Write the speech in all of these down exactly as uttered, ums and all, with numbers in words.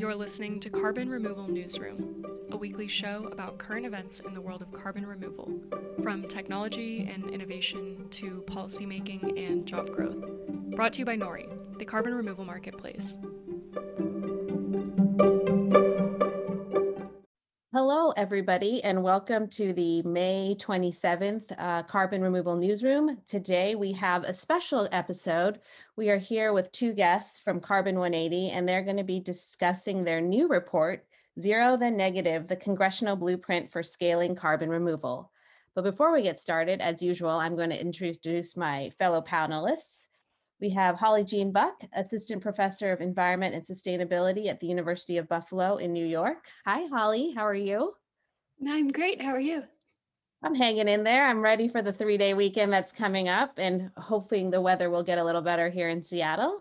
You're listening to Carbon Removal Newsroom, a weekly show about current events in the world of carbon removal, from technology and innovation to policymaking and job growth. Brought to you by Nori, the carbon removal marketplace. Hello, everybody, and welcome to the May twenty-seventh uh, Carbon Removal Newsroom. Today, we have a special episode. We are here with two guests from Carbon one eighty, and they're going to be discussing their new report, Zero the Negative, the Congressional Blueprint for Scaling Carbon Removal. But before we get started, as usual, I'm going to introduce my fellow panelists. We have Holly Jean Buck, Assistant Professor of Environment and Sustainability at the University of Buffalo in New York. Hi, Holly, how are you? I'm great, how are you? I'm hanging in there. I'm ready for the three-day weekend that's coming up and hoping the weather will get a little better here in Seattle.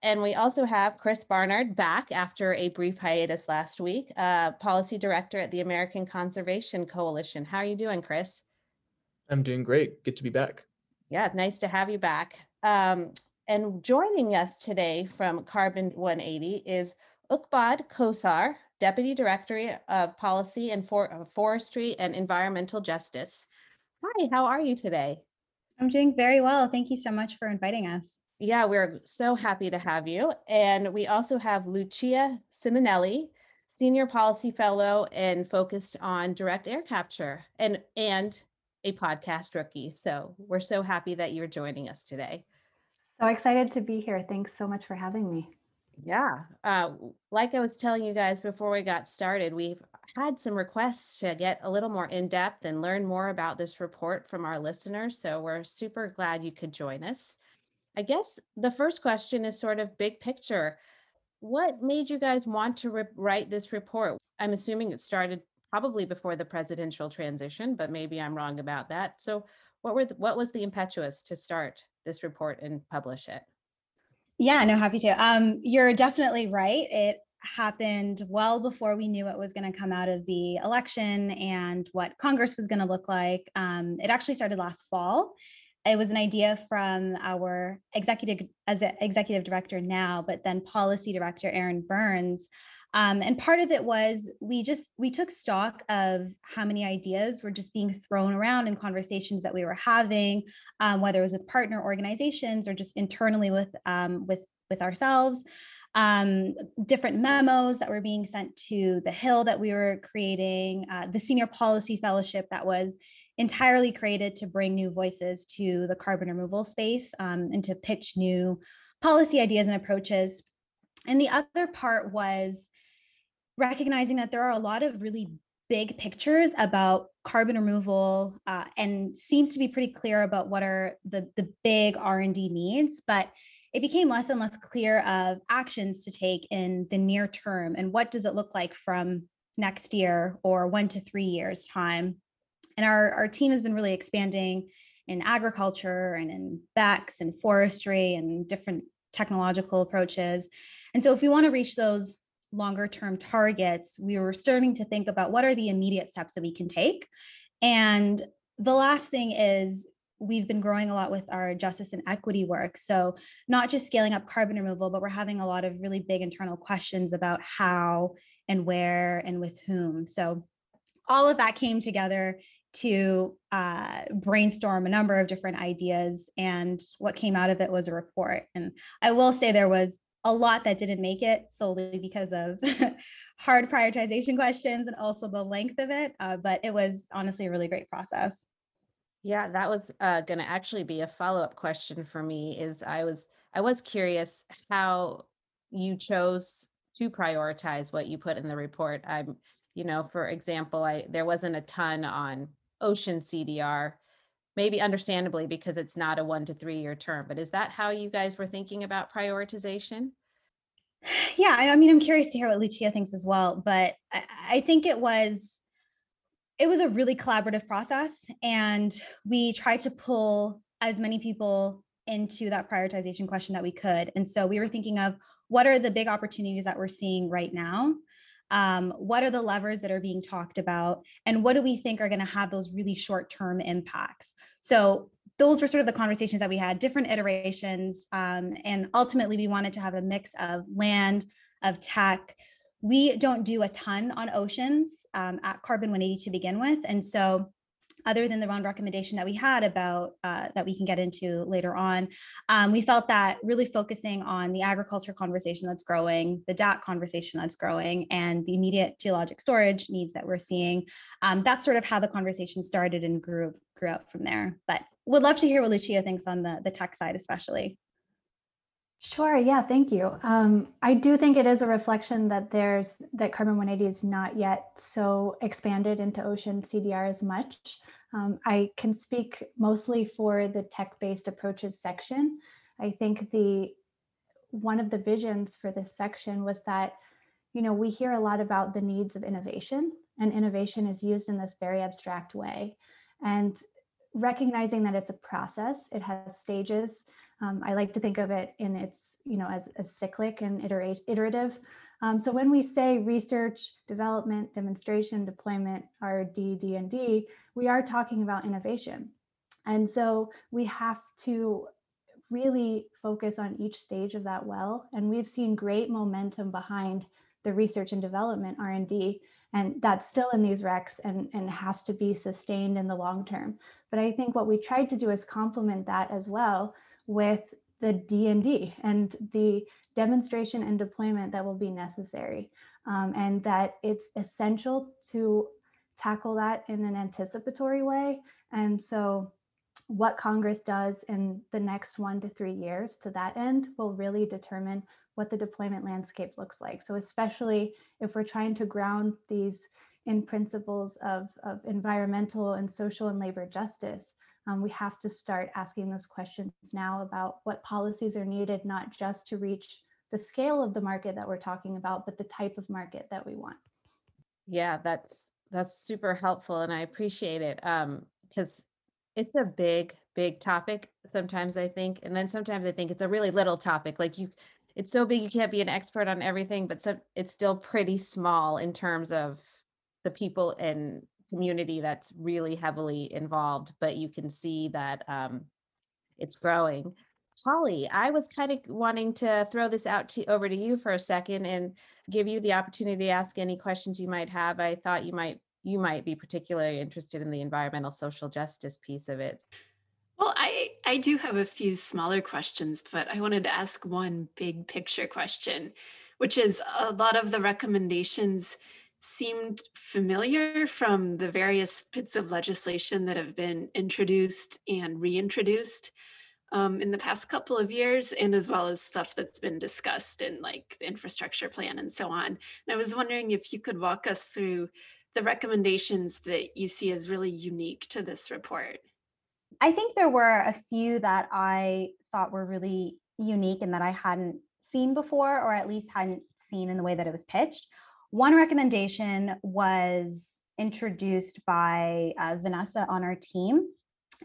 And we also have Chris Barnard back after a brief hiatus last week, uh, Policy Director at the American Conservation Coalition. How are you doing, Chris? I'm doing great, good to be back. Yeah, nice to have you back. Um, And joining us today from Carbon one eighty is Ugbaad Kosar, Deputy Director of Policy and For- Forestry and Environmental Justice. Hi, how are you today? I'm doing very well. Thank you so much for inviting us. Yeah, we're so happy to have you. And we also have Lucia Simonelli, Senior Policy Fellow and focused on direct air capture and, and a podcast rookie. So we're so happy that you're joining us today. So excited to be here. Thanks so much for having me. Yeah. Uh, like I was telling you guys before we got started, we've had some requests to get a little more in depth and learn more about this report from our listeners. So we're super glad you could join us. I guess the first question is sort of big picture. What made you guys want to re- write this report? I'm assuming it started probably before the presidential transition, but maybe I'm wrong about that. So What were the, what was the impetus to start this report and publish it? Yeah, no, happy to. Um, you're definitely right. It happened well before we knew what was going to come out of the election and what Congress was going to look like. Um, it actually started last fall. It was an idea from our executive as an executive director now, but then policy director Aaron Burns. Um, and part of it was we just we took stock of how many ideas were just being thrown around in conversations that we were having, um, whether it was with partner organizations or just internally with um, with with ourselves, um, different memos that were being sent to the Hill that we were creating, uh, the Senior Policy Fellowship that was entirely created to bring new voices to the carbon removal space um, and to pitch new policy ideas and approaches. And the other part was recognizing that there are a lot of really big pictures about carbon removal uh, and seems to be pretty clear about what are the, the big R and D needs, but it became less and less clear of actions to take in the near term and what does it look like from next year or one to three years time. And our, our team has been really expanding in agriculture and in B E C S and forestry and different technological approaches. And so if we want to reach those longer term targets, we were starting to think about what are the immediate steps that we can take. And the last thing is we've been growing a lot with our justice and equity work. So not just scaling up carbon removal, but we're having a lot of really big internal questions about how and where and with whom. So all of that came together to uh, brainstorm a number of different ideas. And what came out of it was a report. And I will say there was a lot that didn't make it solely because of hard prioritization questions and also the length of it, uh, but it was honestly a really great process. Yeah, that was uh, going to actually be a follow-up question for me. Is I was I was curious how you chose to prioritize what you put in the report. I'm, you know, for example, I there wasn't a ton on Ocean C D R. Maybe understandably, because it's not a one to three year term, but is that how you guys were thinking about prioritization? Yeah, I mean, I'm curious to hear what Lucia thinks as well, but I, I think it was, it was a really collaborative process and we tried to pull as many people into that prioritization question that we could. And so we were thinking of what are the big opportunities that we're seeing right now? Um, what are the levers that are being talked about? And what do we think are going to have those really short-term impacts? So those were sort of the conversations that we had, different iterations. Um, and ultimately, we wanted to have a mix of land, of tech. We don't do a ton on oceans um, at Carbon one eighty to begin with. And so other than the round recommendation that we had about uh, that we can get into later on, um, we felt that really focusing on the agriculture conversation that's growing, the D A C conversation that's growing, and the immediate geologic storage needs that we're seeing, um, that's sort of how the conversation started and grew, grew up from there. But would love to hear what Lucia thinks on the, the tech side especially. Sure. Yeah, thank you. Um, I do think it is a reflection that there's that Carbon one eighty is not yet so expanded into Ocean C D R as much. Um, I can speak mostly for the tech-based approaches section. I think the one of the visions for this section was that, you know, we hear a lot about the needs of innovation, and innovation is used in this very abstract way. And recognizing that it's a process, it has stages. Um, I like to think of it in its, you know, as, as cyclic and iterate, iterative. Um, so when we say research, development, demonstration, deployment, R and D, D and D, we are talking about innovation. And so we have to really focus on each stage of that well. And we've seen great momentum behind the research and development R and D, and that's still in these R E Cs and, and has to be sustained in the long term. But I think what we tried to do is complement that as well with the D and D and the demonstration and deployment that will be necessary, um, and that it's essential to tackle that in an anticipatory way. And so what Congress does in the next one to three years to that end will really determine what the deployment landscape looks like. So especially if we're trying to ground these in principles of, of environmental and social and labor justice, Um, we have to start asking those questions now about what policies are needed, not just to reach the scale of the market that we're talking about, but the type of market that we want. Yeah, that's that's super helpful, and I appreciate it um, because it's a big, big topic sometimes, I think. And then sometimes I think it's a really little topic, like you, it's so big you can't be an expert on everything, but so, it's still pretty small in terms of the people and community that's really heavily involved, but you can see that um, it's growing. Holly, I was kind of wanting to throw this out to, over to you for a second and give you the opportunity to ask any questions you might have. I thought you might you might be particularly interested in the environmental social justice piece of it. Well, I, I do have a few smaller questions, but I wanted to ask one big picture question, which is a lot of the recommendations seemed familiar from the various bits of legislation that have been introduced and reintroduced um, in the past couple of years, and as well as stuff that's been discussed in like the infrastructure plan and so on. And I was wondering if you could walk us through the recommendations that you see as really unique to this report. I think there were a few that I thought were really unique and that I hadn't seen before, or at least hadn't seen in the way that it was pitched. One recommendation was introduced by uh, Vanessa on our team,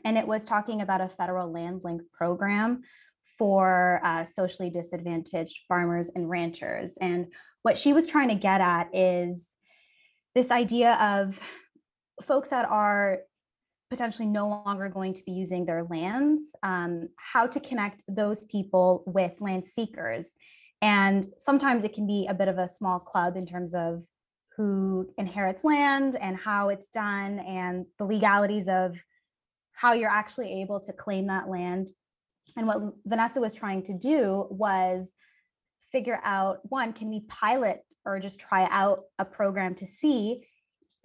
and it was talking about a federal land link program for uh, socially disadvantaged farmers and ranchers. And what she was trying to get at is this idea of folks that are potentially no longer going to be using their lands, um, how to connect those people with land seekers. And sometimes it can be a bit of a small club in terms of who inherits land and how it's done and the legalities of how you're actually able to claim that land. And what Vanessa was trying to do was figure out, one, can we pilot or just try out a program to see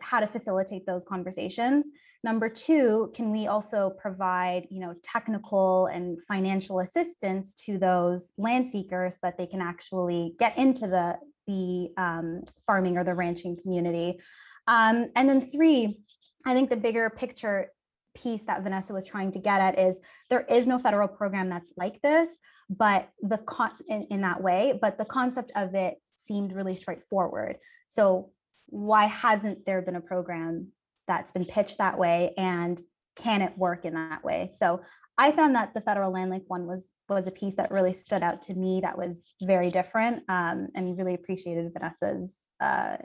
how to facilitate those conversations? Number two, can we also provide, you know, technical and financial assistance to those land seekers so that they can actually get into the, the um, farming or the ranching community? Um, and then three, I think the bigger picture piece that Vanessa was trying to get at is there is no federal program that's like this, but the con in, in that way, but the concept of it seemed really straightforward. So why hasn't there been a program that's been pitched that way, and can it work in that way? So I found that the federal land link one was was a piece that really stood out to me, that was very different, um, and really appreciated Vanessa's uh,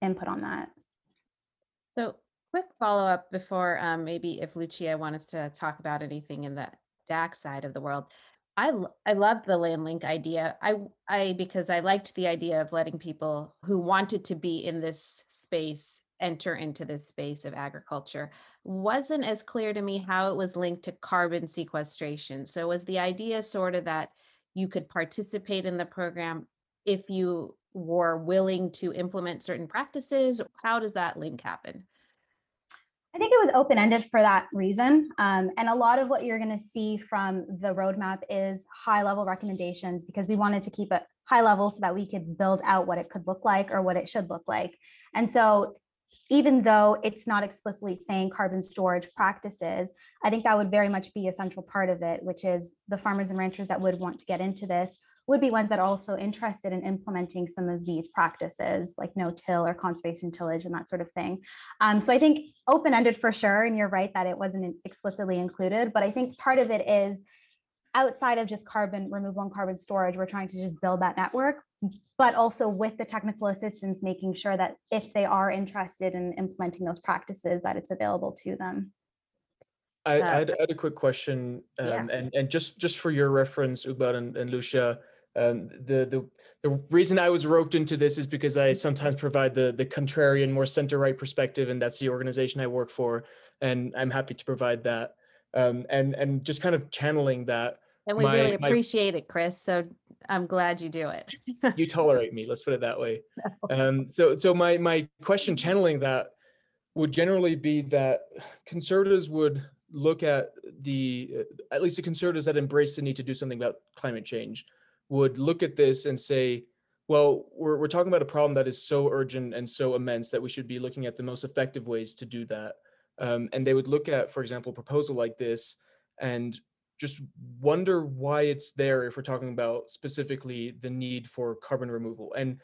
input on that. So quick follow up before um, maybe if Lucia wants to talk about anything in the D A C side of the world. I, I loved the land link idea. I, I, because I liked the idea of letting people who wanted to be in this space enter into this space of agriculture. Wasn't as clear to me how it was linked to carbon sequestration. So was the idea sort of that you could participate in the program if you were willing to implement certain practices? How does that link happen? I think it was open-ended for that reason. Um, and a lot of what you're going to see from the roadmap is high-level recommendations, because we wanted to keep it high level so that we could build out what it could look like or what it should look like. And so even though it's not explicitly saying carbon storage practices, I think that would very much be a central part of it, which is the farmers and ranchers that would want to get into this would be ones that are also interested in implementing some of these practices, like no-till or conservation tillage and that sort of thing. Um, so I think open-ended for sure, and you're right that it wasn't explicitly included, but I think part of it is outside of just carbon removal and carbon storage, we're trying to just build that network, but also with the technical assistance, making sure that if they are interested in implementing those practices, that it's available to them. I, uh, I, had, I had a quick question, um, yeah. and, and just, just for your reference, Ugbaad and, and Lucia, um, the, the, the reason I was roped into this is because I sometimes provide the, the contrarian, more center-right perspective, and that's the organization I work for, and I'm happy to provide that. Um, and, and just kind of channeling that. And we my, really appreciate my, it, Chris. So I'm glad you do it. You tolerate me, let's put it that way. No. Um, so so my, my question channeling that would generally be that conservatives would look at the, at least the conservatives that embrace the need to do something about climate change, would look at this and say, well, we're, we're talking about a problem that is so urgent and so immense that we should be looking at the most effective ways to do that. Um, and they would look at, for example, a proposal like this and just wonder why it's there if we're talking about specifically the need for carbon removal, and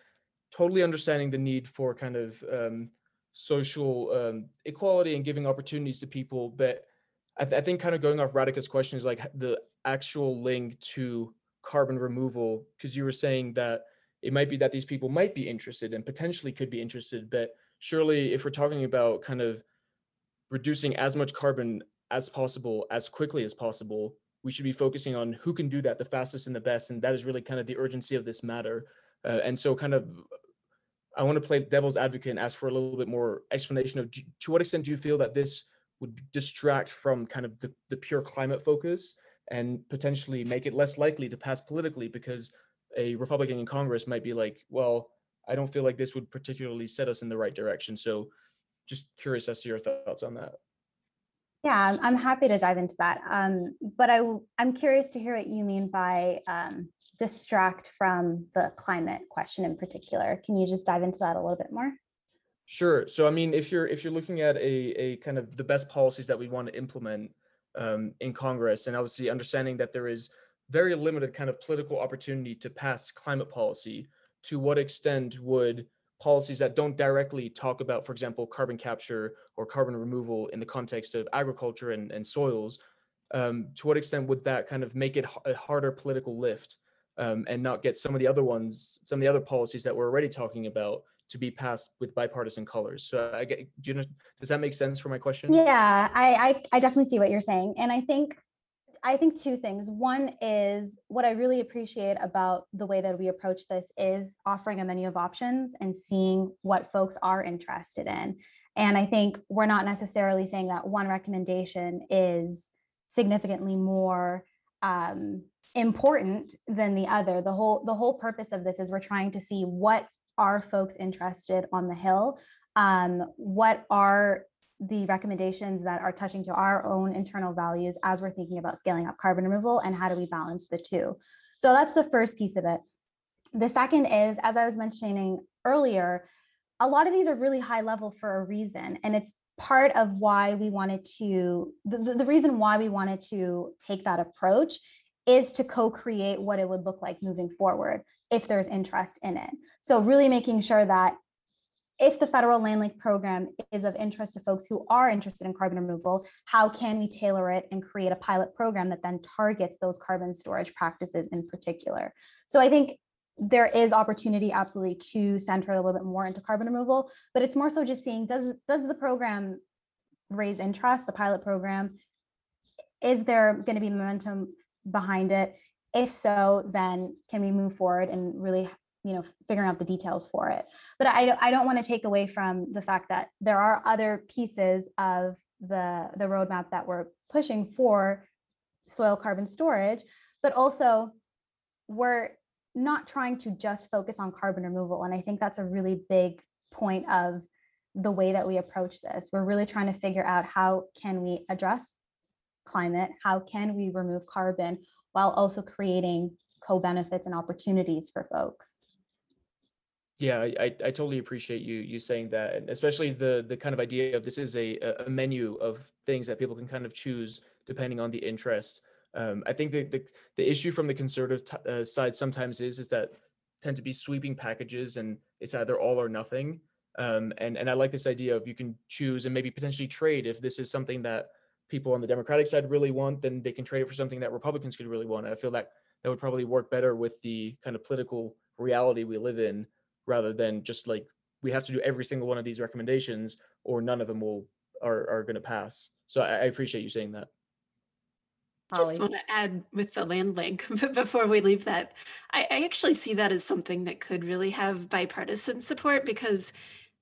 totally understanding the need for kind of um, social um, equality and giving opportunities to people. But I, th I think kind of going off Radhika's question is like the actual link to carbon removal, because you were saying that it might be that these people might be interested and potentially could be interested, but surely if we're talking about kind of reducing as much carbon as possible, as quickly as possible, we should be focusing on who can do that the fastest and the best. And that is really kind of the urgency of this matter. Uh, and so kind of, I want to play devil's advocate and ask for a little bit more explanation of, to what extent do you feel that this would distract from kind of the, the pure climate focus and potentially make it less likely to pass politically, because a Republican in Congress might be like, well, I don't feel like this would particularly set us in the right direction. So just curious as to your thoughts on that. Yeah, I'm happy to dive into that. Um, but I, I'm curious to hear what you mean by um, distract from the climate question in particular. Can you just dive into that a little bit more? Sure. So, I mean, if you're if you're looking at a, a kind of the best policies that we want to implement um, in Congress, and obviously understanding that there is very limited kind of political opportunity to pass climate policy, to what extent would policies that don't directly talk about, for example, carbon capture or carbon removal in the context of agriculture and, and soils, um, to what extent would that kind of make it a harder political lift um, and not get some of the other ones, some of the other policies that we're already talking about to be passed with bipartisan colors? So I get, do you know, does that make sense for my question? Yeah, I, I, I definitely see what you're saying. And I think I think two things. One is what I really appreciate about the way that we approach this is offering a menu of options and seeing what folks are interested in. And I think we're not necessarily saying that one recommendation is significantly more um, important than the other. The whole, the whole purpose of this is we're trying to see what are folks interested on the Hill, um, what are the recommendations that are touching to our own internal values as we're thinking about scaling up carbon removal, and how do we balance the two. So that's the first piece of it. The second is, as I was mentioning earlier, a lot of these are really high level for a reason, and it's part of why we wanted to, the, the reason why we wanted to take that approach is to co-create what it would look like moving forward if there's interest in it. So really making sure that if the federal land link program is of interest to folks who are interested in carbon removal, how can we tailor it and create a pilot program that then targets those carbon storage practices in particular? So I think there is opportunity absolutely to center a little bit more into carbon removal, but it's more so just seeing, does, does the program raise interest, the pilot program? Is there going to be momentum behind it? If so, then can we move forward and really, you know, figuring out the details for it. But I, I don't want to take away from the fact that there are other pieces of the, the roadmap that we're pushing for soil carbon storage, but also we're not trying to just focus on carbon removal. And I think that's a really big point of the way that we approach this. We're really trying to figure out how can we address climate, how can we remove carbon while also creating co-benefits and opportunities for folks. Yeah, I, I totally appreciate you you saying that, and especially the the kind of idea of this is a, a menu of things that people can kind of choose depending on the interest. Um, I think the, the the issue from the conservative t uh, side sometimes is is that tend to be sweeping packages, and it's either all or nothing. Um, and and I like this idea of you can choose and maybe potentially trade. If this is something that people on the Democratic side really want, then they can trade it for something that Republicans could really want. And I feel that that would probably work better with the kind of political reality we live in, rather than just like, we have to do every single one of these recommendations or none of them will are, are gonna pass. So I, I appreciate you saying that. I just want to add with the land leg before we leave that, I, I actually see that as something that could really have bipartisan support, because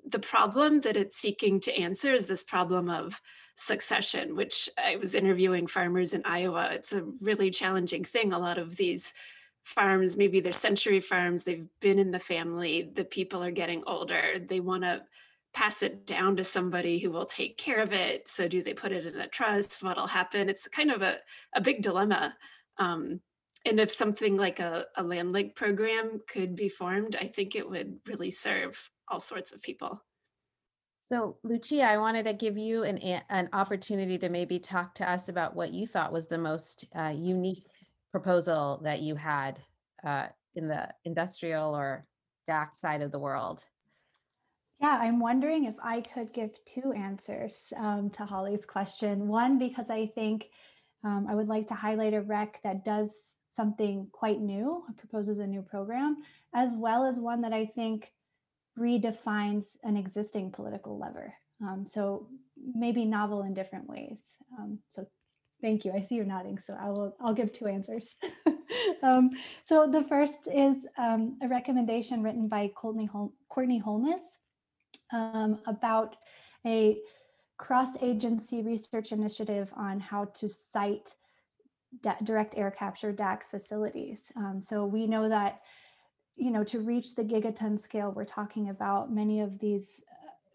the problem that it's seeking to answer is this problem of succession, which I was interviewing farmers in Iowa. It's a really challenging thing. A lot of these farms, maybe they're century farms, they've been in the family, the people are getting older, they want to pass it down to somebody who will take care of it. So do they put it in a trust? What'll happen? It's kind of a, a big dilemma. Um, and if something like a, a land leg program could be formed, I think it would really serve all sorts of people. So Lucia, I wanted to give you an, an opportunity to maybe talk to us about what you thought was the most uh, unique proposal that you had uh, in the industrial or D A C side of the world. Yeah, I'm wondering if I could give two answers um, to Holly's question. One, because I think um, I would like to highlight a R E C that does something quite new, proposes a new program, as well as one that I think redefines an existing political lever. Um, so maybe novel in different ways. Um, so thank you. I see you're nodding, so I will, I'll give two answers. um, so the first is um, a recommendation written by Courtney, Hol Courtney Holness um, about a cross-agency research initiative on how to cite direct air capture D A C facilities. Um, so we know that, you know, to reach the gigaton scale we're talking about, many of these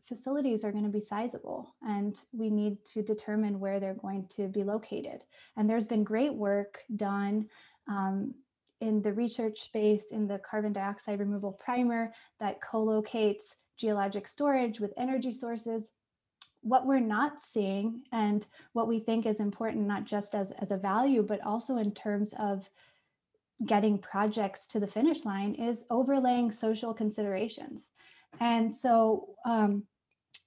facilities are going to be sizable, and we need to determine where they're going to be located. And there's been great work done um, in the research space, in the carbon dioxide removal primer, that co-locates geologic storage with energy sources. What we're not seeing, and what we think is important, not just as, as a value, but also in terms of getting projects to the finish line, is overlaying social considerations. And so um,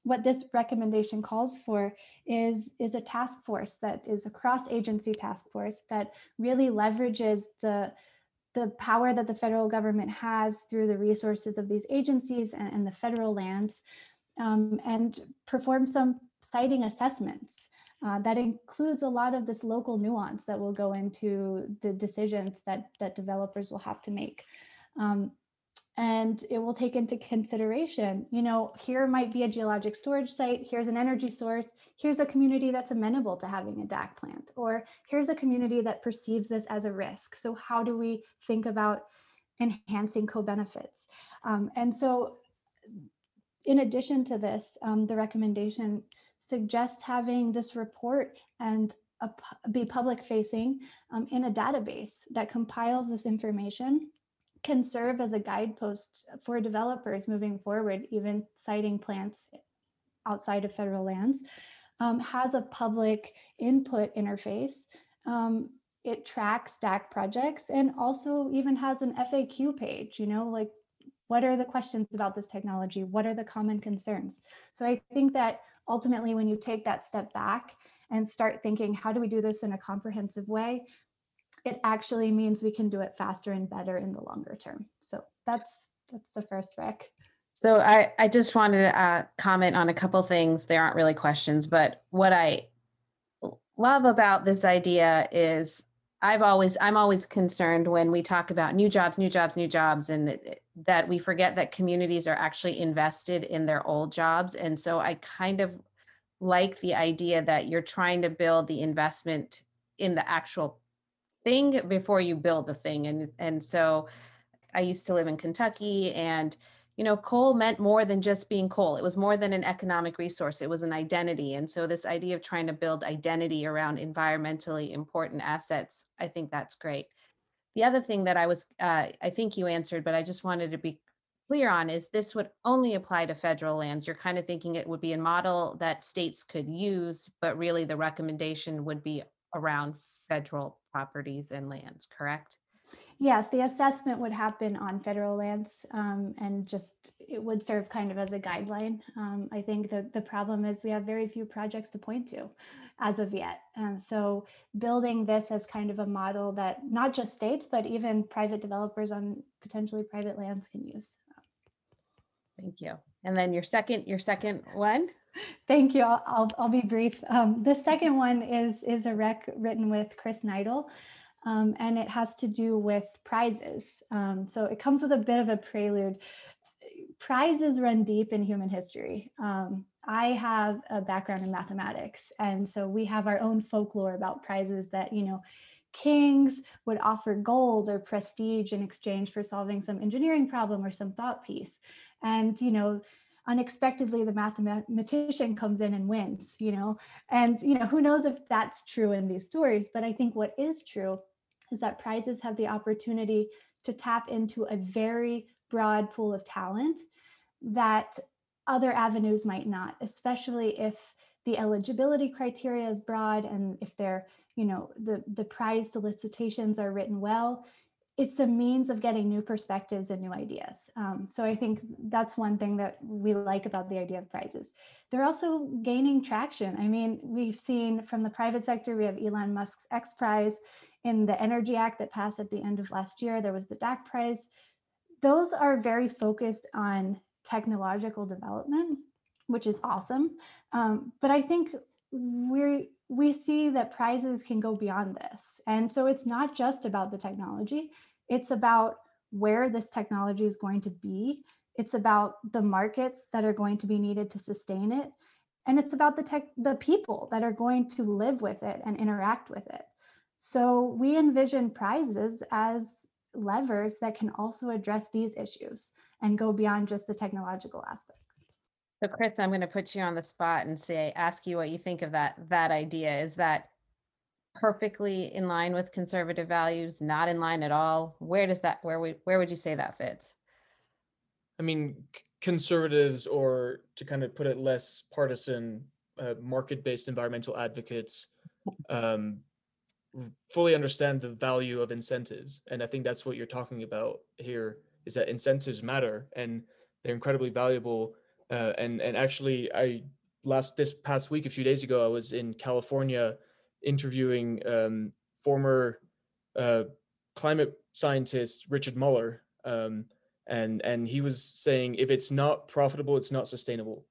what this recommendation calls for is, is a task force that is a cross-agency task force that really leverages the, the power that the federal government has through the resources of these agencies and, and the federal lands, um, and perform some siting assessments. Uh, that includes a lot of this local nuance that will go into the decisions that, that developers will have to make. Um, and it will take into consideration, you know, here might be a geologic storage site, here's an energy source, here's a community that's amenable to having a D A C plant, or here's a community that perceives this as a risk. So how do we think about enhancing co-benefits? Um, and so in addition to this, um, the recommendation suggests having this report and a, be public facing um, in a database that compiles this information, can serve as a guidepost for developers moving forward, even siting plants outside of federal lands, um, has a public input interface. Um, it tracks D A C projects and also even has an F A Q page, you know, like, what are the questions about this technology? What are the common concerns? So I think that ultimately, when you take that step back and start thinking, how do we do this in a comprehensive way? It actually means we can do it faster and better in the longer term. So that's that's the first R E C. So I, I just wanted to uh, comment on a couple things. They aren't really questions, but what I love about this idea is I've always, I'm always concerned when we talk about new jobs, new jobs, new jobs, and that, that we forget that communities are actually invested in their old jobs. And so I kind of like the idea that you're trying to build the investment in the actual thing before you build the thing. And, and so I used to live in Kentucky, and you know, coal meant more than just being coal. It was more than an economic resource. It was an identity. And so this idea of trying to build identity around environmentally important assets, I think that's great. The other thing that I was, uh, I think you answered, but I just wanted to be clear on is this would only apply to federal lands. You're kind of thinking it would be a model that states could use, but really the recommendation would be around federal properties and lands, correct? Yes, the assessment would happen on federal lands, um, and just it would serve kind of as a guideline. Um, I think the, the problem is we have very few projects to point to as of yet. Um, so building this as kind of a model that not just states, but even private developers on potentially private lands can use. Thank you. And then your second, your second one. Thank you. I'll, I'll, I'll be brief. Um, the second one is, is a rec written with Chris Neidl. Um, and it has to do with prizes. Um, so it comes with a bit of a prelude. Prizes run deep in human history. Um, I have a background in mathematics, and so we have our own folklore about prizes that, you know, kings would offer gold or prestige in exchange for solving some engineering problem or some thought piece. And, you know, unexpectedly, the mathematician comes in and wins, you know, and, you know, who knows if that's true in these stories. But I think what is true is that prizes have the opportunity to tap into a very broad pool of talent that other avenues might not, especially if the eligibility criteria is broad and if they're, you know, the, the prize solicitations are written well. It's a means of getting new perspectives and new ideas. Um, so I think that's one thing that we like about the idea of prizes. They're also gaining traction. I mean, we've seen from the private sector, we have Elon Musk's X Prize. In the Energy Act that passed at the end of last year, there was the D A C prize. Those are very focused on technological development, which is awesome. Um, but I think we're, we see that prizes can go beyond this. And so it's not just about the technology, it's about where this technology is going to be. It's about the markets that are going to be needed to sustain it. And it's about the tech, the people that are going to live with it and interact with it. So we envision prizes as levers that can also address these issues and go beyond just the technological aspect. So Chris, I'm going to put you on the spot and say, ask you what you think of that, that idea. Is that perfectly in line with conservative values, not in line at all? Where does that, where we, where would you say that fits? I mean, conservatives, or to kind of put it less partisan, uh, market-based environmental advocates um, fully understand the value of incentives. And I think that's what you're talking about here, is that incentives matter and they're incredibly valuable. Uh, and and actually, I last this past week, a few days ago, I was in California interviewing um, former uh, climate scientist Richard Muller, um, and and he was saying if it's not profitable, it's not sustainable,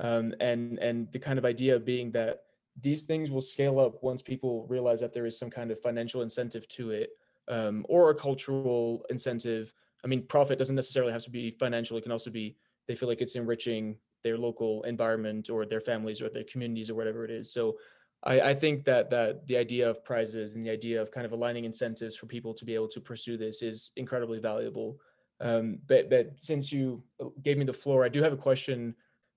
um, and and the kind of idea being that these things will scale up once people realize that there is some kind of financial incentive to it, um, or a cultural incentive. I mean, profit doesn't necessarily have to be financial; it can also be they feel like it's enriching their local environment or their families or their communities or whatever it is. So I, I think that that the idea of prizes and the idea of kind of aligning incentives for people to be able to pursue this is incredibly valuable. Um, but, but since you gave me the floor, I do have a question,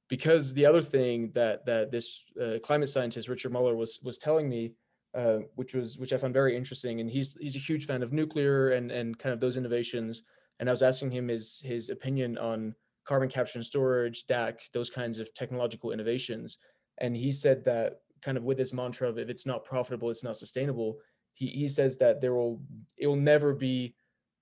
because the other thing that that this uh, climate scientist, Richard Muller, was was telling me, uh, which was which I found very interesting, and he's he's a huge fan of nuclear and, and kind of those innovations. And I was asking him his his opinion on carbon capture and storage, D A C, those kinds of technological innovations. And he said that kind of with this mantra of if it's not profitable, it's not sustainable, he, he says that there will, it will never be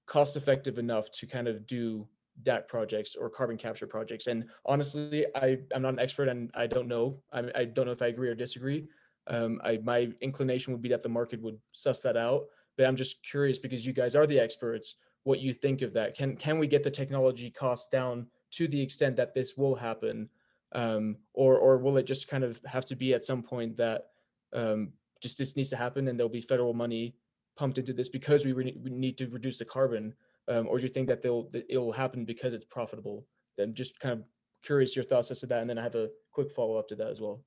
cost effective enough to kind of do D A C projects or carbon capture projects. And honestly, I, I'm not an expert and I don't know. I, I don't know if I agree or disagree. Um, I, my inclination would be that the market would suss that out, but I'm just curious because you guys are the experts, what you think of that. Can, can we get the technology costs down to the extent that this will happen, um, or or will it just kind of have to be at some point that um, just this needs to happen and there'll be federal money pumped into this because we, re we need to reduce the carbon, um, or do you think that they'll that it'll happen because it's profitable? I'm just kind of curious your thoughts as to that, and then I have a quick follow up to that as well.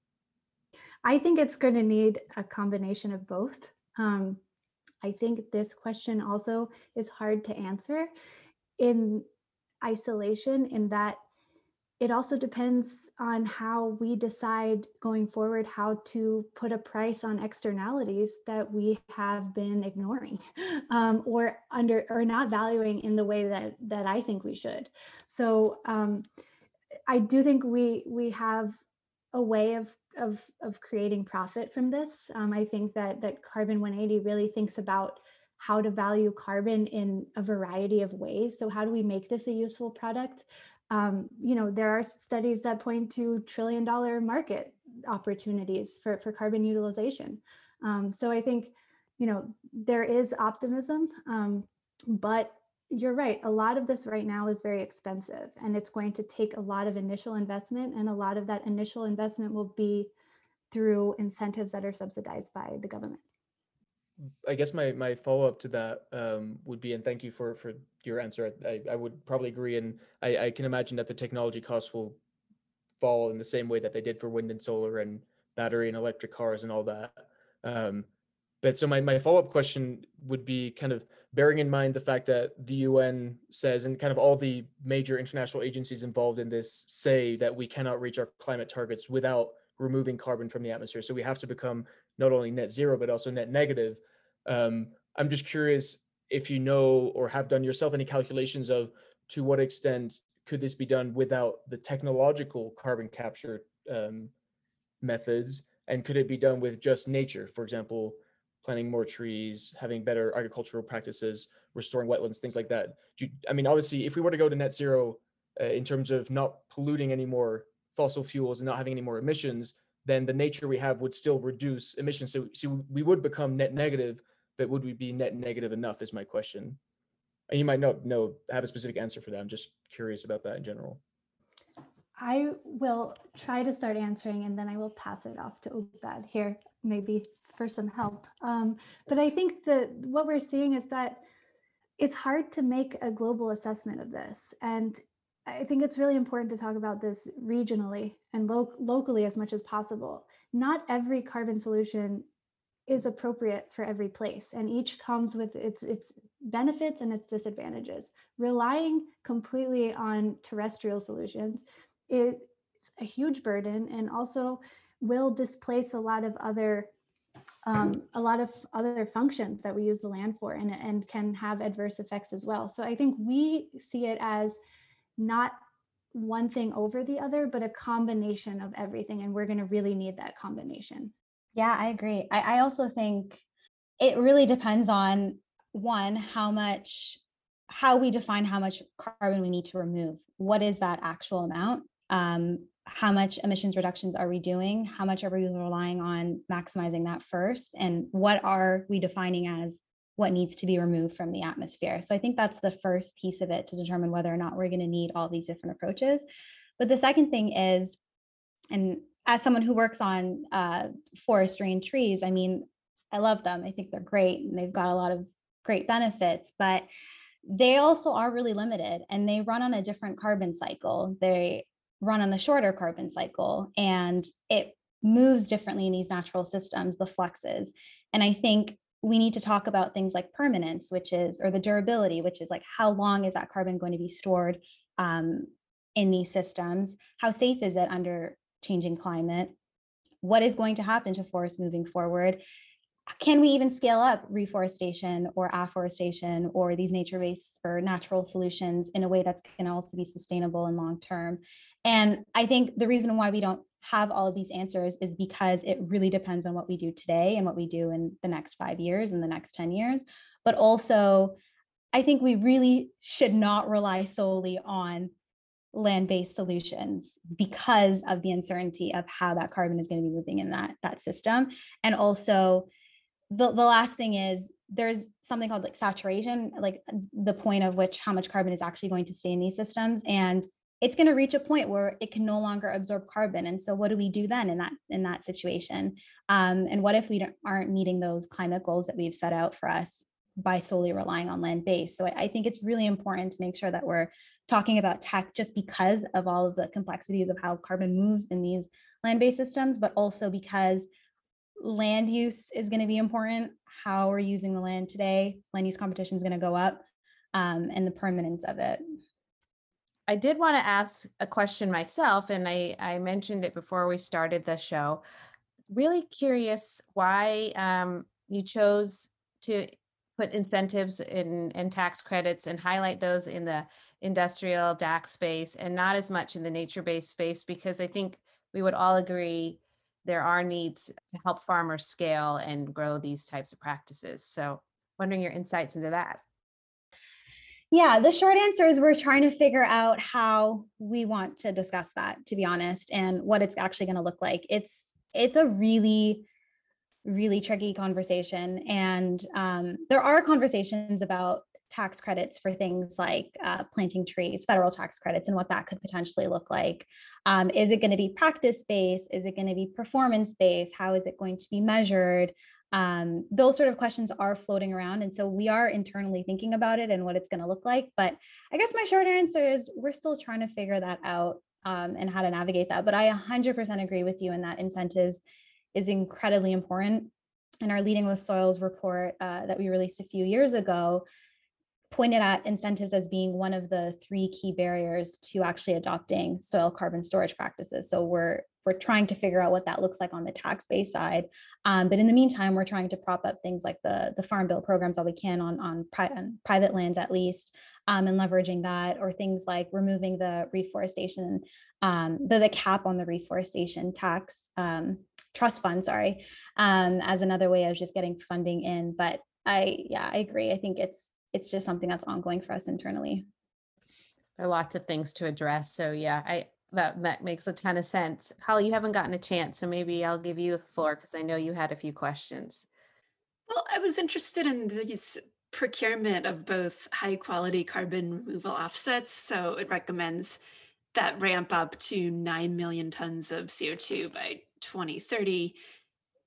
I think it's going to need a combination of both. Um, I think this question also is hard to answer in isolation, in that it also depends on how we decide going forward how to put a price on externalities that we have been ignoring um, or under or not valuing in the way that that I think we should. So um, I do think we we have a way of of of creating profit from this. Um, I think that that Carbon one eighty really thinks about how to value carbon in a variety of ways. So how do we make this a useful product? Um, you know, there are studies that point to trillion dollar market opportunities for, for carbon utilization. Um, so I think, you know, there is optimism, um, but you're right. A lot of this right now is very expensive, and it's going to take a lot of initial investment, and a lot of that initial investment will be through incentives that are subsidized by the government. I guess my, my follow-up to that um, would be, and thank you for, for your answer. I, I would probably agree. And I, I can imagine that the technology costs will fall in the same way that they did for wind and solar and battery and electric cars and all that. Um, but so my, my follow-up question would be kind of bearing in mind the fact that the U N says, and kind of all the major international agencies involved in this say, that we cannot reach our climate targets without removing carbon from the atmosphere. So we have to become not only net zero, but also net negative. Um, I'm just curious if you know or have done yourself any calculations of to what extent could this be done without the technological carbon capture um, methods, and could it be done with just nature, for example, planting more trees, having better agricultural practices, restoring wetlands, things like that? Do you, I mean, obviously, if we were to go to net zero uh, in terms of not polluting any more fossil fuels and not having any more emissions, then the nature we have would still reduce emissions. So, so we would become net negative, but would we be net negative enough is my question. And you might not know, have a specific answer for that. I'm just curious about that in general. I will try to start answering, and then I will pass it off to Ugbaad here, maybe for some help. Um, but I think that what we're seeing is that it's hard to make a global assessment of this. And I think it's really important to talk about this regionally and lo locally as much as possible. Not every carbon solution is appropriate for every place, and each comes with its, its benefits and its disadvantages. Relying completely on terrestrial solutions is a huge burden, and also will displace a lot of other um, a lot of other functions that we use the land for, and, and can have adverse effects as well. So I think we see it as not one thing over the other, but a combination of everything. And we're going to really need that combination. Yeah, I agree. I, I also think it really depends on, one, how much, how we define how much carbon we need to remove. What is that actual amount? Um, how much emissions reductions are we doing? How much are we relying on maximizing that first? And what are we defining as what needs to be removed from the atmosphere? So I think that's the first piece of it, to determine whether or not we're going to need all these different approaches. But the second thing is, and as someone who works on uh, forestry and trees, I mean, I love them. I think they're great, and they've got a lot of great benefits, but they also are really limited, and they run on a different carbon cycle. They run on a shorter carbon cycle, and it moves differently in these natural systems, the fluxes. And I think we need to talk about things like permanence, which is, or the durability, which is like, how long is that carbon going to be stored um, in these systems? How safe is it under changing climate? What is going to happen to forests moving forward? Can we even scale up reforestation or afforestation or these nature-based or natural solutions in a way that's going to also be sustainable and long-term? And I think the reason why we don't have all of these answers is because it really depends on what we do today and what we do in the next five years and the next ten years. But also, I think we really should not rely solely on land-based solutions because of the uncertainty of how that carbon is going to be moving in that, that system. And also, the, the last thing is, there's something called like saturation, like the point of which how much carbon is actually going to stay in these systems. And it's going to reach a point where it can no longer absorb carbon. And so what do we do then in that in that situation? Um, and what if we don't, aren't meeting those climate goals that we've set out for us by solely relying on land-based? So I, I think it's really important to make sure that we're talking about tech just because of all of the complexities of how carbon moves in these land-based systems, but also because land use is going to be important. How we're using the land today, land use competition is going to go up, um, and the permanence of it. I did want to ask a question myself, and I, I mentioned it before we started the show. Really curious why um, you chose to put incentives in and tax credits and highlight those in the industrial D A C space and not as much in the nature-based space, because I think we would all agree there are needs to help farmers scale and grow these types of practices. So wondering your insights into that. Yeah, the short answer is we're trying to figure out how we want to discuss that, to be honest, and what it's actually going to look like. It's it's a really, really tricky conversation. And um, there are conversations about tax credits for things like uh, planting trees, federal tax credits, and what that could potentially look like. Um, is it going to be practice-based? Is it going to be performance-based? How is it going to be measured? Um, those sort of questions are floating around. And so we are internally thinking about it and what it's going to look like. But I guess my short answer is we're still trying to figure that out um, and how to navigate that. But I one hundred percent agree with you in that incentives is incredibly important. And our Leading with Soils report uh, that we released a few years ago pointed at incentives as being one of the three key barriers to actually adopting soil carbon storage practices. So we're We're trying to figure out what that looks like on the tax-based side. Um, but in the meantime, we're trying to prop up things like the, the Farm Bill programs all we can on, on, pri- on private lands, at least, um, and leveraging that, or things like removing the reforestation, um, the, the cap on the reforestation tax, um, trust fund, sorry, um, as another way of just getting funding in. But I, yeah, I agree. I think it's it's just something that's ongoing for us internally. There are lots of things to address. So yeah, I That makes a ton of sense. Holly, you haven't gotten a chance, so maybe I'll give you the floor because I know you had a few questions. Well, I was interested in this procurement of both high quality carbon removal offsets. So it recommends that ramp up to nine million tons of C O two by twenty thirty.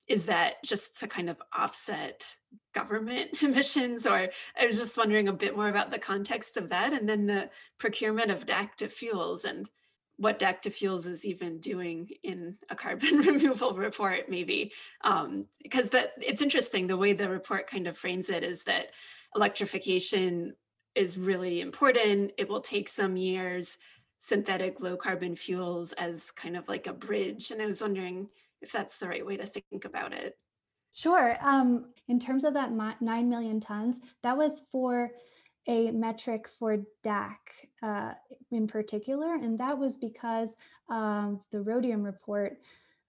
Is that just to kind of offset government emissions? Or I was just wondering a bit more about the context of that. And then the procurement of D A C to fuels and what D A C to fuels is even doing in a carbon removal report, maybe, um, because that it's interesting the way the report kind of frames it is that electrification is really important. It will take some years, synthetic low carbon fuels as kind of like a bridge. And I was wondering if that's the right way to think about it. Sure. Um, in terms of that nine million tons, that was for a metric for D A C uh, in particular, and that was because of the Rhodium report,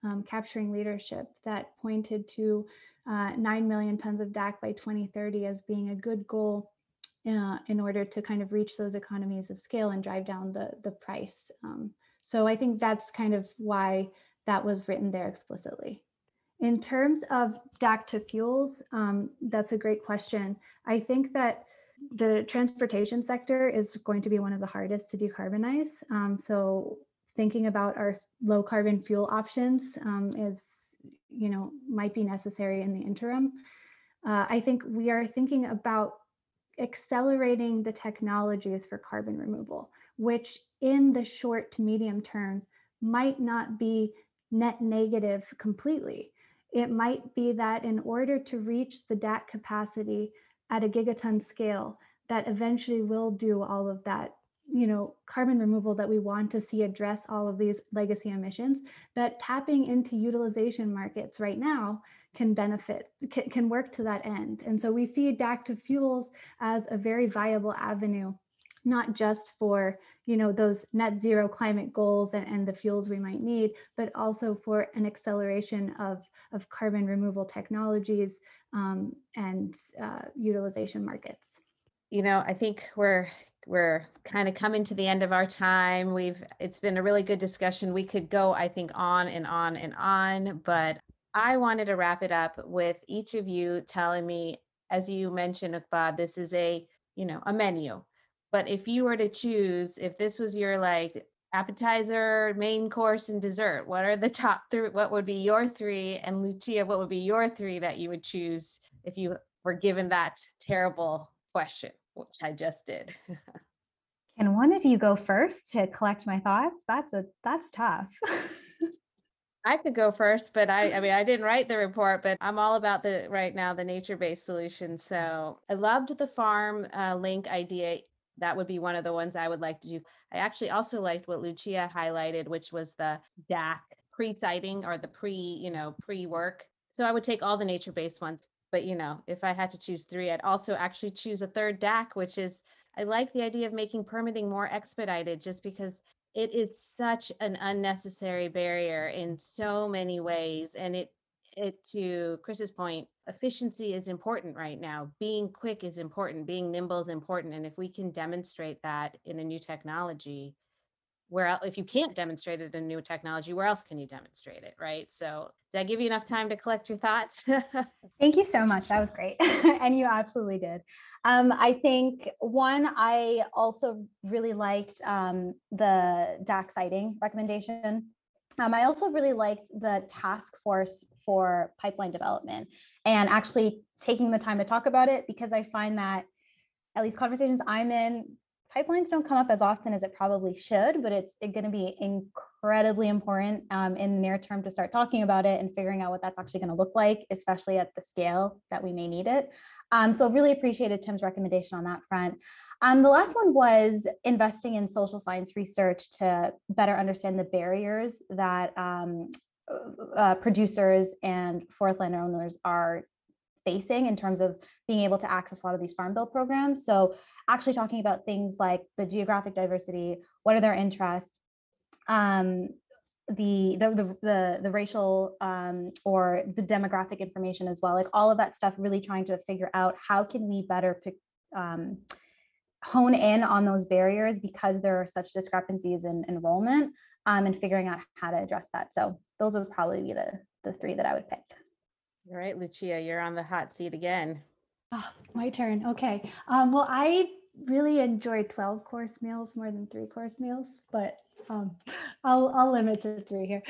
um, Capturing Leadership, that pointed to uh, nine million tons of D A C by twenty thirty as being a good goal uh, in order to kind of reach those economies of scale and drive down the, the price. Um, so I think that's kind of why that was written there explicitly. In terms of D A C to fuels, um, that's a great question. I think that the transportation sector is going to be one of the hardest to decarbonize. Um, so thinking about our low carbon fuel options um, is, you know, might be necessary in the interim. Uh, I think we are thinking about accelerating the technologies for carbon removal, which in the short to medium term might not be net negative completely. It might be that in order to reach the D A C capacity at a gigaton scale, that eventually will do all of that, you know, carbon removal that we want to see address all of these legacy emissions, that tapping into utilization markets right now can benefit, can, can work to that end. And so we see D A C to fuels as a very viable avenue, not just for, you know, those net zero climate goals and, and the fuels we might need, but also for an acceleration of, of carbon removal technologies um, and uh, utilization markets. You know, I think we're we're kind of coming to the end of our time. We've it's been a really good discussion. We could go, I think, on and on and on, but I wanted to wrap it up with each of you telling me, as you mentioned, Ugbaad, this is a, you know, a menu. But if you were to choose, if this was your like appetizer, main course, and dessert. What are the top three? What would be your three? And Lucia, what would be your three that you would choose if you were given that terrible question, which I just did? Can one of you go first to collect my thoughts? That's a that's tough. I could go first, but I, I mean, I didn't write the report, but I'm all about the right now, the nature-based solution. So I loved the farm uh, link idea. That would be one of the ones I would like to do. I actually also liked what Lucia highlighted, which was the D A C pre-siting or the pre, you know, pre-work. So I would take all the nature-based ones, but you know, if I had to choose three, I'd also actually choose a third D A C, which is, I like the idea of making permitting more expedited just because it is such an unnecessary barrier in so many ways. And it, it to Chris's point, efficiency is important right now. Being quick is important, being nimble is important. And if we can demonstrate that in a new technology, where if you can't demonstrate it in new technology, where else can you demonstrate it, right? So did I give you enough time to collect your thoughts? Thank you so much. That was great. And you absolutely did. Um, I think one, I also really liked um, the D A C siting recommendation. Um, I also really liked the task force for pipeline development and actually taking the time to talk about it, because I find that at least conversations I'm in, pipelines don't come up as often as it probably should, but it's going to be incredibly important um, in the near term to start talking about it and figuring out what that's actually going to look like, especially at the scale that we may need it. Um, so really appreciated Tim's recommendation on that front. Um, the last one was investing in social science research to better understand the barriers that um, uh, producers and forest landowners are facing in terms of being able to access a lot of these farm bill programs. So actually talking about things like the geographic diversity, what are their interests, um, the, the, the, the, the racial um, or the demographic information as well, like all of that stuff, really trying to figure out how can we better pick, um, hone in on those barriers, because there are such discrepancies in enrollment um, and figuring out how to address that. So those would probably be the, the three that I would pick. All right, Lucia, you're on the hot seat again. Oh, my turn. Okay. Um, well, I really enjoy twelve course meals more than three course meals, but um, I'll, I'll limit to three here.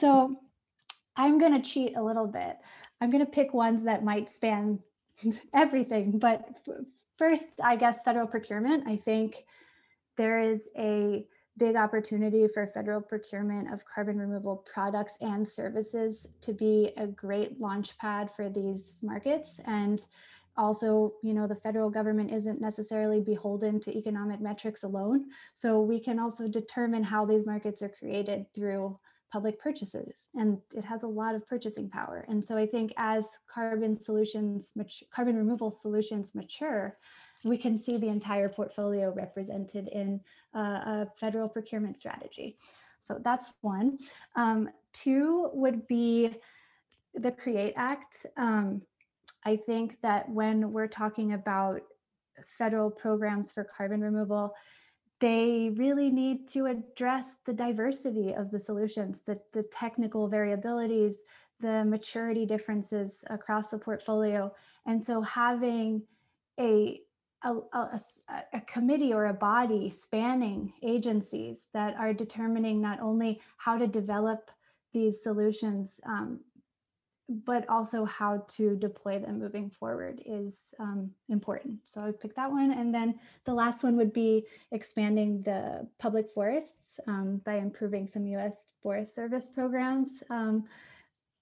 So I'm going to cheat a little bit. I'm going to pick ones that might span everything. But first, I guess, federal procurement. I think there is a big opportunity for federal procurement of carbon removal products and services to be a great launch pad for these markets. And also, you know, the federal government isn't necessarily beholden to economic metrics alone. So we can also determine how these markets are created through public purchases, and it has a lot of purchasing power. And so I think as carbon solutions, carbon removal solutions mature, we can see the entire portfolio represented in uh, a federal procurement strategy. So that's one. Um, two would be the CREATE Act. Um, I think that when we're talking about federal programs for carbon removal, they really need to address the diversity of the solutions, the, the technical variabilities, the maturity differences across the portfolio. And so having a A, a, a committee or a body spanning agencies that are determining not only how to develop these solutions, um, but also how to deploy them moving forward is um, important. So I would pick that one. And then the last one would be expanding the public forests um, by improving some U S Forest Service programs. Um,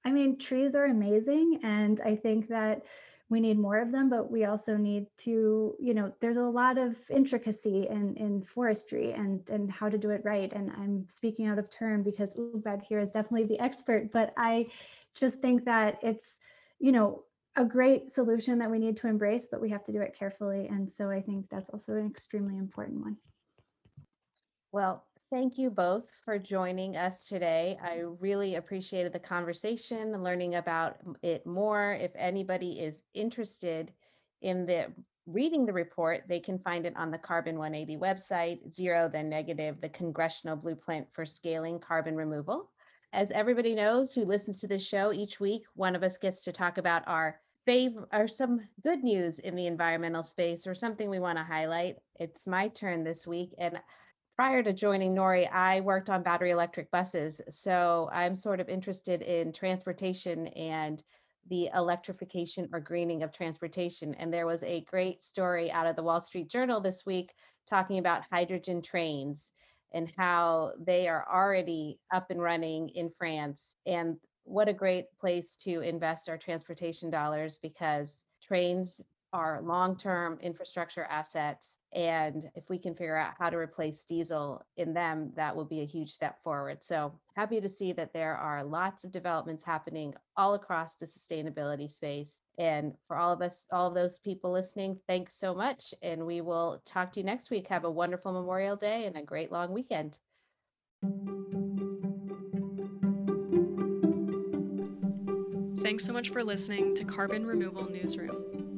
I mean, trees are amazing, and I think that we need more of them, but we also need to, you know, there's a lot of intricacy in, in forestry and, and how to do it right. And I'm speaking out of turn because Ugbaad here is definitely the expert, but I just think that it's, you know, a great solution that we need to embrace, but we have to do it carefully. And so I think that's also an extremely important one. Well, thank you both for joining us today. I really appreciated the conversation, learning about it more. If anybody is interested in the reading the report, they can find it on the Carbon one eighty website, Zero the Negative, the Congressional Blueprint for Scaling Carbon Removal. As everybody knows who listens to this show each week, one of us gets to talk about our favorite or some good news in the environmental space or something we want to highlight. It's my turn this week, and prior to joining Nori, I worked on battery electric buses. So I'm sort of interested in transportation and the electrification or greening of transportation. And there was a great story out of the Wall Street Journal this week talking about hydrogen trains and how they are already up and running in France. And what a great place to invest our transportation dollars, because trains are long-term infrastructure assets. And if we can figure out how to replace diesel in them, that will be a huge step forward. So happy to see that there are lots of developments happening all across the sustainability space. And for all of us, all of those people listening, thanks so much. And we will talk to you next week. Have a wonderful Memorial Day and a great long weekend. Thanks so much for listening to Carbon Removal Newsroom.